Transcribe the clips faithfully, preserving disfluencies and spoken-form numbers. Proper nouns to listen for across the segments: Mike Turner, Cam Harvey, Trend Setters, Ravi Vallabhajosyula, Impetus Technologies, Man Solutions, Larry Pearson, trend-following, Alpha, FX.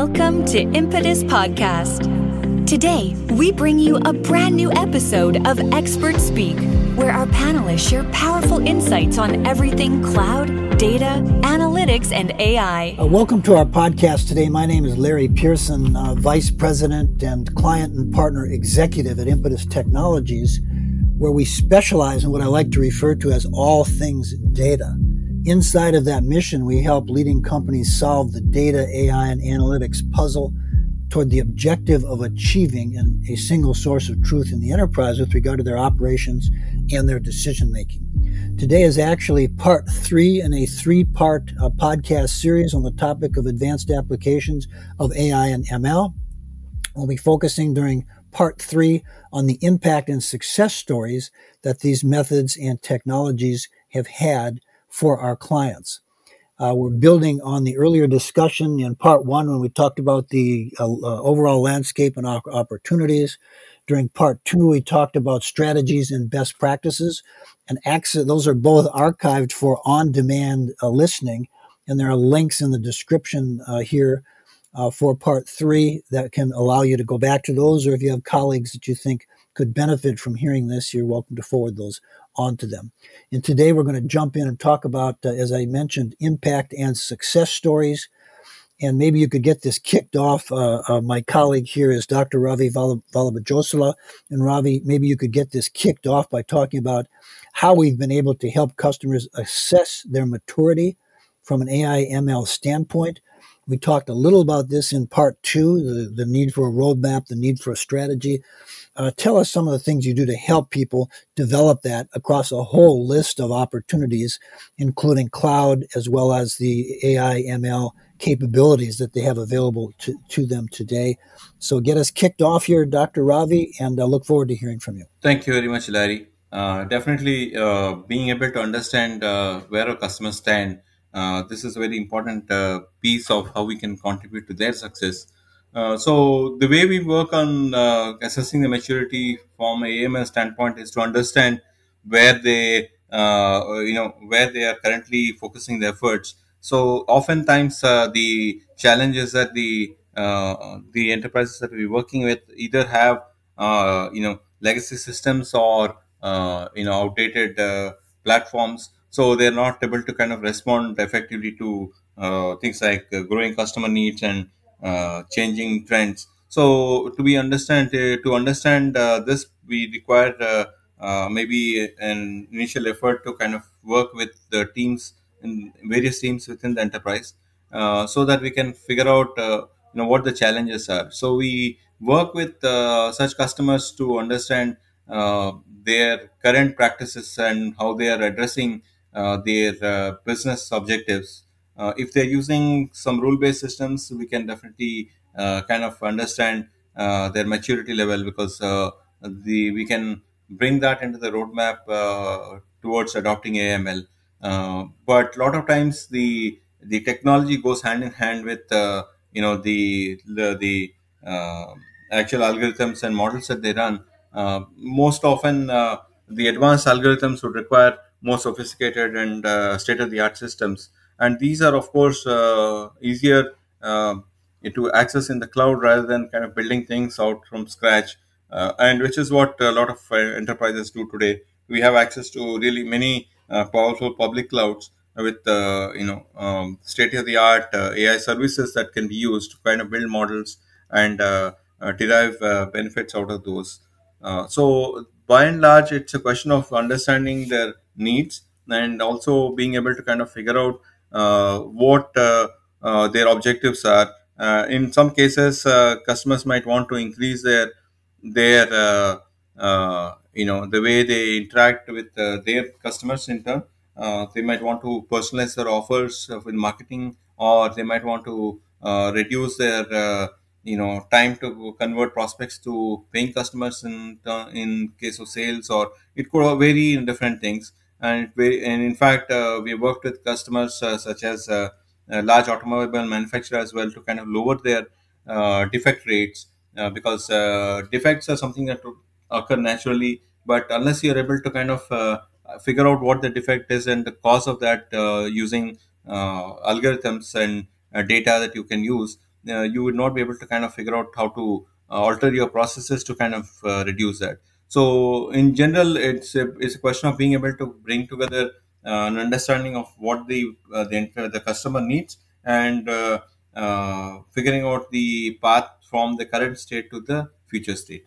Welcome to Impetus Podcast. Today, we bring you a brand new episode of Expert Speak, where our panelists share powerful insights on everything cloud, data, analytics, and A I. Uh, welcome to our podcast today. My name is Larry Pearson, uh, Vice President and Client and Partner Executive at Impetus Technologies, where we specialize in what I like to refer to as all things data. Inside of that mission, we help leading companies solve the data, A I, and analytics puzzle toward the objective of achieving an, a single source of truth in the enterprise with regard to their operations and their decision-making. Today is actually part three in a three-part uh, podcast series on the topic of advanced applications of A I and M L. We'll be focusing during part three on the impact and success stories that these methods and technologies have had for our clients. Uh, we're building on the earlier discussion in part one when we talked about the uh, uh, overall landscape and op- opportunities. During part two, we talked about strategies and best practices, and access, those are both archived for on-demand uh, listening, and there are links in the description uh, here uh, for part three that can allow you to go back to those, or if you have colleagues that you think could benefit from hearing this, you're welcome to forward those onto them. And today we're going to jump in and talk about, uh, as I mentioned, impact and success stories. And maybe you could get this kicked off. Uh, uh, my colleague here is Doctor Ravi Vallabhajosyula. And Ravi, maybe you could get this kicked off by talking about how we've been able to help customers assess their maturity from an A I M L standpoint. We talked a little about this in part two, the, the need for a roadmap, the need for a strategy. Uh, tell us some of the things you do to help people develop that across a whole list of opportunities, including cloud, as well as the A I M L capabilities that they have available to, to them today. So get us kicked off here, Doctor Ravi, and I look forward to hearing from you. Thank you very much, Larry. Uh, definitely uh, being able to understand uh, where our customers stand. Uh, this is a very important uh, piece of how we can contribute to their success. Uh, so the way we work on uh, assessing the maturity from an A M L standpoint is to understand where they, uh, you know, where they are currently focusing their efforts. So oftentimes uh, the challenges that the uh, the enterprises that we're working with either have, uh, you know, legacy systems or uh, you know outdated uh, platforms. So they're not able to kind of respond effectively to uh, things like uh, growing customer needs and Uh, changing trends. So to be understand uh, to understand uh, this, we require uh, uh, maybe an initial effort to kind of work with the teams in various teams within the enterprise, uh, so that we can figure out uh, you know what the challenges are. So we work with uh, such customers to understand uh, their current practices and how they are addressing uh, their uh, business objectives. Uh, if they're using some rule-based systems, we can definitely uh, kind of understand uh, their maturity level, because uh, the we can bring that into the roadmap uh, towards adopting A M L. Uh, but a lot of times the the technology goes hand in hand with uh, you know the the, the uh, actual algorithms and models that they run. Uh, most often, uh, the advanced algorithms would require more sophisticated and uh, state-of-the-art systems. And these are, of course, uh, easier uh, to access in the cloud rather than kind of building things out from scratch, uh, and which is what a lot of uh, enterprises do today. We have access to really many uh, powerful public clouds with, uh, you know, um, state-of-the-art uh, A I services that can be used to kind of build models and uh, uh, derive uh, benefits out of those. Uh, so by and large, it's a question of understanding their needs and also being able to kind of figure out Uh, what uh, uh, their objectives are. Uh, in some cases, uh, customers might want to increase their their uh, uh, you know the way they interact with uh, their customers. In turn, uh, they might want to personalize their offers with marketing, or they might want to uh, reduce their uh, you know time to convert prospects to paying customers in in case of sales, or it could vary in different things. And, we, and in fact, uh, we worked with customers uh, such as uh, uh, large automobile manufacturers as well to kind of lower their uh, defect rates uh, because uh, defects are something that occur naturally. But unless you're able to kind of uh, figure out what the defect is and the cause of that uh, using uh, algorithms and uh, data that you can use, uh, you would not be able to kind of figure out how to uh, alter your processes to kind of uh, reduce that. So in general, it's a, it's a question of being able to bring together uh, an understanding of what the uh, the, the customer needs and uh, uh, figuring out the path from the current state to the future state.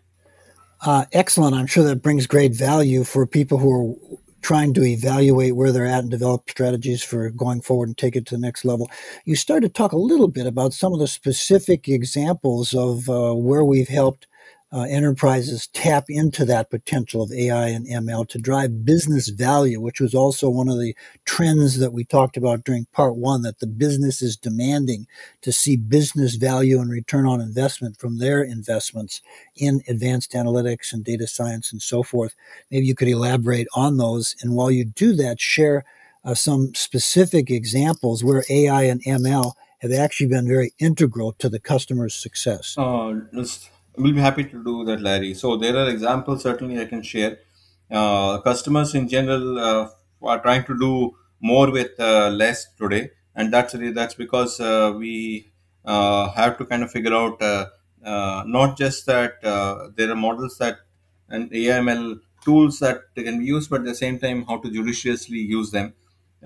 Uh, excellent. I'm sure that brings great value for people who are trying to evaluate where they're at and develop strategies for going forward and take it to the next level. You started to talk a little bit about some of the specific examples of uh, where we've helped uh, enterprises tap into that potential of A I and M L to drive business value, which was also one of the trends that we talked about during part one, that the business is demanding to see business value and return on investment from their investments in advanced analytics and data science and so forth. Maybe you could elaborate on those. And while you do that, share uh, some specific examples where A I and M L have actually been very integral to the customer's success. Uh, just- We'll be happy to do that, Larry. So there are examples certainly I can share. Uh, customers in general uh, are trying to do more with uh, less today, and that's that's because uh, we uh, have to kind of figure out uh, uh, not just that uh, there are models that and A I M L tools that can be used, but at the same time how to judiciously use them.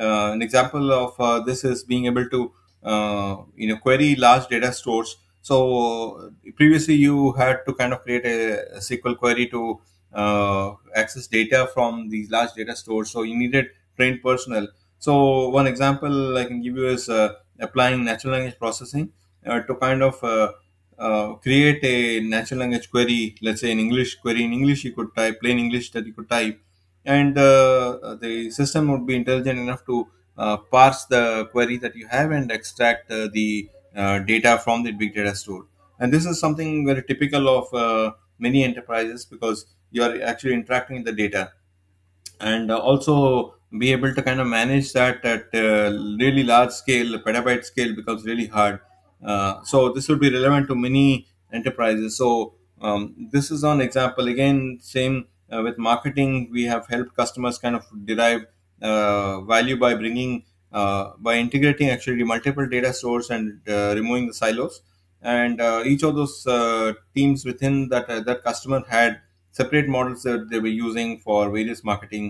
Uh, an example of uh, this is being able to uh, you know query large data stores. So previously you had to kind of create a, a S Q L query to uh, access data from these large data stores. So you needed trained personnel. So one example I can give you is uh, applying natural language processing uh, to kind of uh, uh, create a natural language query, let's say an English query in English you could type, plain English that you could type. And uh, the system would be intelligent enough to uh, parse the query that you have and extract uh, the Uh, data from the big data store. And this is something very typical of uh, many enterprises because you are actually interacting with the data and uh, also be able to kind of manage that at uh, really large scale. Petabyte scale becomes really hard. Uh, so this would be relevant to many enterprises. So um, this is an example. Again, same uh, with marketing, we have helped customers kind of derive uh, value by bringing Uh, by integrating actually multiple data stores and uh, removing the silos, and uh, each of those uh, teams within that uh, that customer had separate models that they were using for various marketing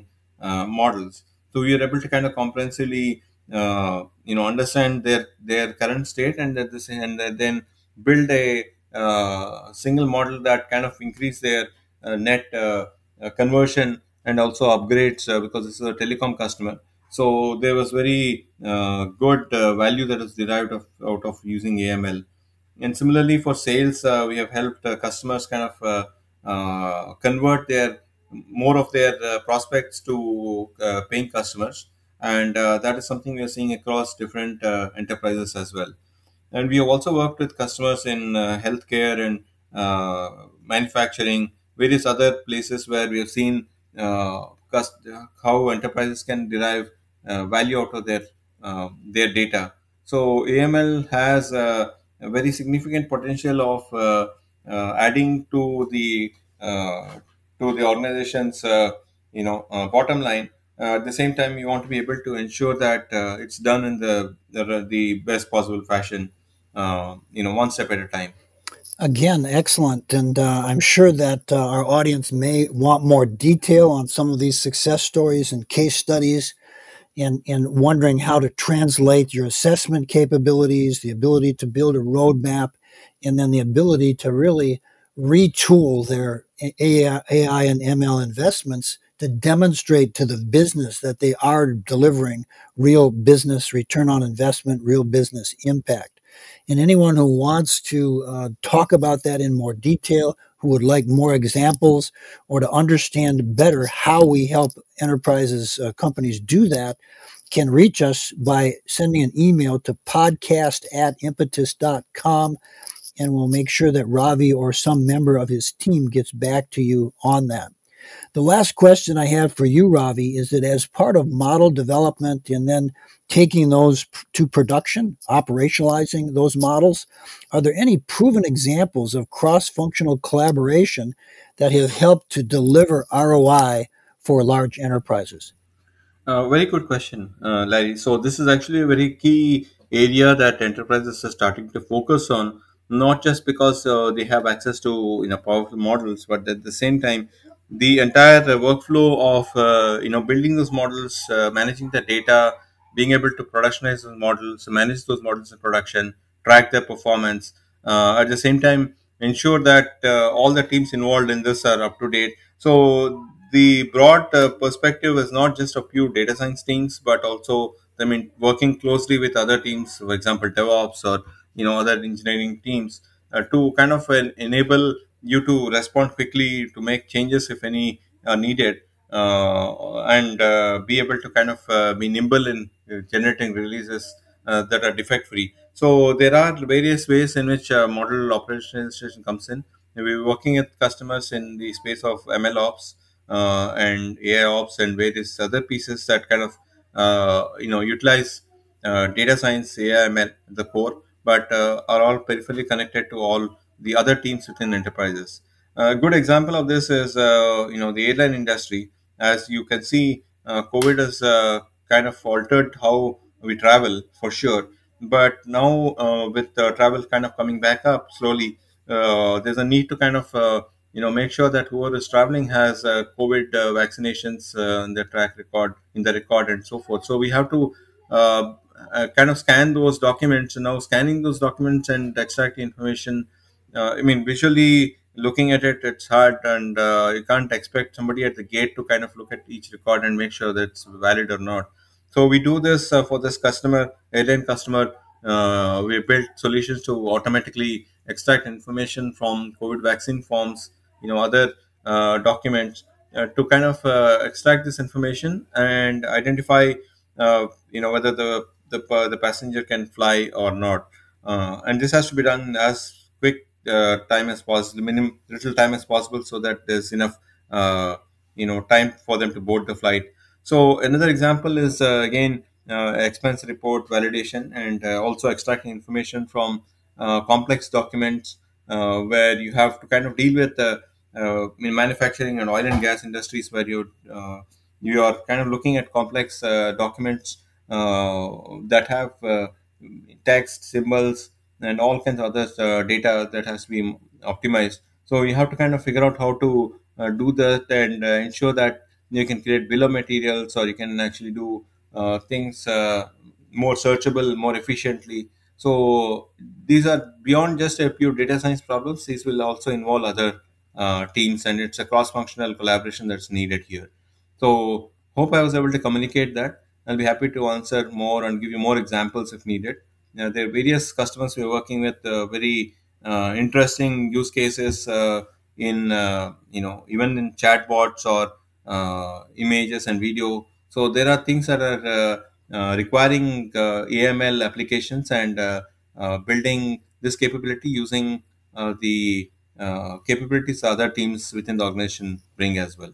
uh, models. So we are able to kind of comprehensively, uh, you know, understand their their current state, and that this and then build a uh, single model that kind of increase their uh, net uh, uh, conversion and also upgrades uh, because this is a telecom customer. So there was very uh, good uh, value that is derived of, out of using A M L. And similarly for sales, uh, we have helped uh, customers kind of uh, uh, convert their more of their uh, prospects to uh, paying customers. And uh, that is something we are seeing across different uh, enterprises as well. And we have also worked with customers in uh, healthcare and uh, manufacturing, various other places where we have seen uh, how enterprises can derive Uh, value out of their uh, their data. So A M L has uh, a very significant potential of uh, uh, adding to the uh, to the organization's uh, you know uh, bottom line. Uh, at the same time, you want to be able to ensure that uh, it's done in the the, the best possible fashion. Uh, you know, one step at a time. Again, excellent. And uh, I'm sure that uh, our audience may want more detail on some of these success stories and case studies. And, and wondering how to translate your assessment capabilities, the ability to build a roadmap, and then the ability to really retool their A I and M L investments to demonstrate to the business that they are delivering real business return on investment, real business impact. And anyone who wants to uh, talk about that in more detail, who would like more examples or to understand better how we help enterprises, uh, companies do that, can reach us by sending an email to podcast at impetus dot com, and we'll make sure that Ravi or some member of his team gets back to you on that. The last question I have for you, Ravi, is that as part of model development and then taking those to production, operationalizing those models, are there any proven examples of cross-functional collaboration that have helped to deliver R O I for large enterprises? Uh, very good question, uh, Larry. So this is actually a very key area that enterprises are starting to focus on, not just because uh, they have access to you know powerful models, but at the same time, the entire uh, workflow of uh, you know building those models, uh, managing the data, being able to productionize those models, manage those models in production, track their performance, uh, at the same time ensure that uh, all the teams involved in this are up to date. So the broad uh, perspective is not just a few data science teams, but also I mean working closely with other teams, for example DevOps or you know other engineering teams, uh, to kind of en- enable you to respond quickly, to make changes if any are needed, uh, and uh, be able to kind of uh, be nimble in uh, generating releases uh, that are defect free. So there are various ways in which uh, model operationalization comes in. We're working with customers in the space of ML ops uh, and AI ops and various other pieces that kind of uh, you know utilize uh, data science, A I, M L at the core, but uh, are all peripherally connected to all the other teams within enterprises. A good example of this is uh, you know the airline industry. As you can see, uh, COVID has uh, kind of altered how we travel for sure. But now, uh, with uh, travel kind of coming back up slowly, uh, there's a need to kind of uh, you know make sure that whoever is traveling has uh, COVID uh, vaccinations uh, in their track record, in the record, and so forth. So we have to uh, uh, kind of scan those documents. And now scanning those documents and extract the information. Uh, I mean, visually looking at it, it's hard, and uh, you can't expect somebody at the gate to kind of look at each record and make sure that's valid or not. So we do this uh, for this customer, airline customer. Uh, we built solutions to automatically extract information from COVID vaccine forms, you know, other uh, documents, uh, to kind of uh, extract this information and identify, uh, you know, whether the the, uh, the passenger can fly or not. Uh, and this has to be done as quick uh, time as possible, minimum little time as possible, so that there's enough, uh, you know, time for them to board the flight. So another example is uh, again uh, expense report validation, and uh, also extracting information from uh, complex documents, uh, where you have to kind of deal with uh, uh, in manufacturing and oil and gas industries, where you uh, you are kind of looking at complex uh, documents uh, that have uh, text, symbols, and all kinds of other uh, data that has to be optimized. So you have to kind of figure out how to uh, do that, and uh, ensure that you can create bill of materials, or you can actually do uh, things uh, more searchable, more efficiently. So these are beyond just a pure data science problems. These will also involve other uh, teams, and it's a cross-functional collaboration that's needed here. So hope I was able to communicate that. I'll be happy to answer more and give you more examples if needed. Uh, there are various customers we're working with, uh, very uh, interesting use cases uh, in uh, you know even in chatbots or uh, images and video. So there are things that are uh, uh, requiring uh, A M L applications, and uh, uh, building this capability using uh, the uh, capabilities other teams within the organization bring as well.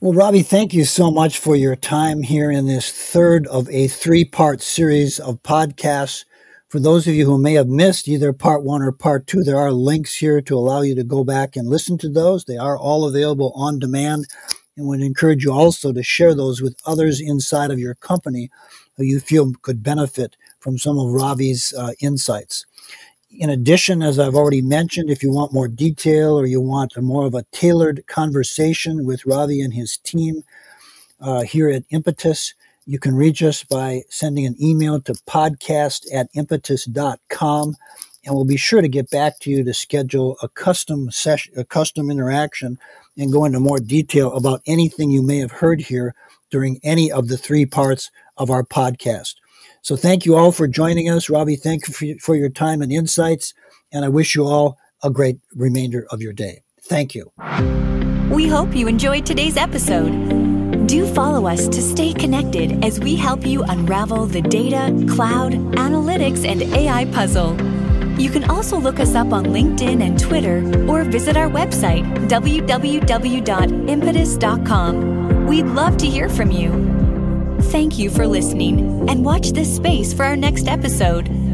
Well, Ravi, thank you so much for your time here in this third of a three-part series of podcasts. For those of you who may have missed either part one or part two, there are links here to allow you to go back and listen to those. They are all available on demand, and would encourage you also to share those with others inside of your company who you feel could benefit from some of Ravi's uh, insights. In addition, as I've already mentioned, if you want more detail or you want a more of a tailored conversation with Ravi and his team uh, here at Impetus, you can reach us by sending an email to podcast at impetus dot com, and we'll be sure to get back to you to schedule a custom session, a custom interaction, and go into more detail about anything you may have heard here during any of the three parts of our podcast. So thank you all for joining us. Ravi, thank you for, for your time and insights, and I wish you all a great remainder of your day. Thank you. We hope you enjoyed today's episode. Do follow us to stay connected as we help you unravel the data, cloud, analytics, and A I puzzle. You can also look us up on LinkedIn and Twitter, or visit our website, w w w dot impetus dot com. We'd love to hear from you. Thank you for listening, and watch this space for our next episode.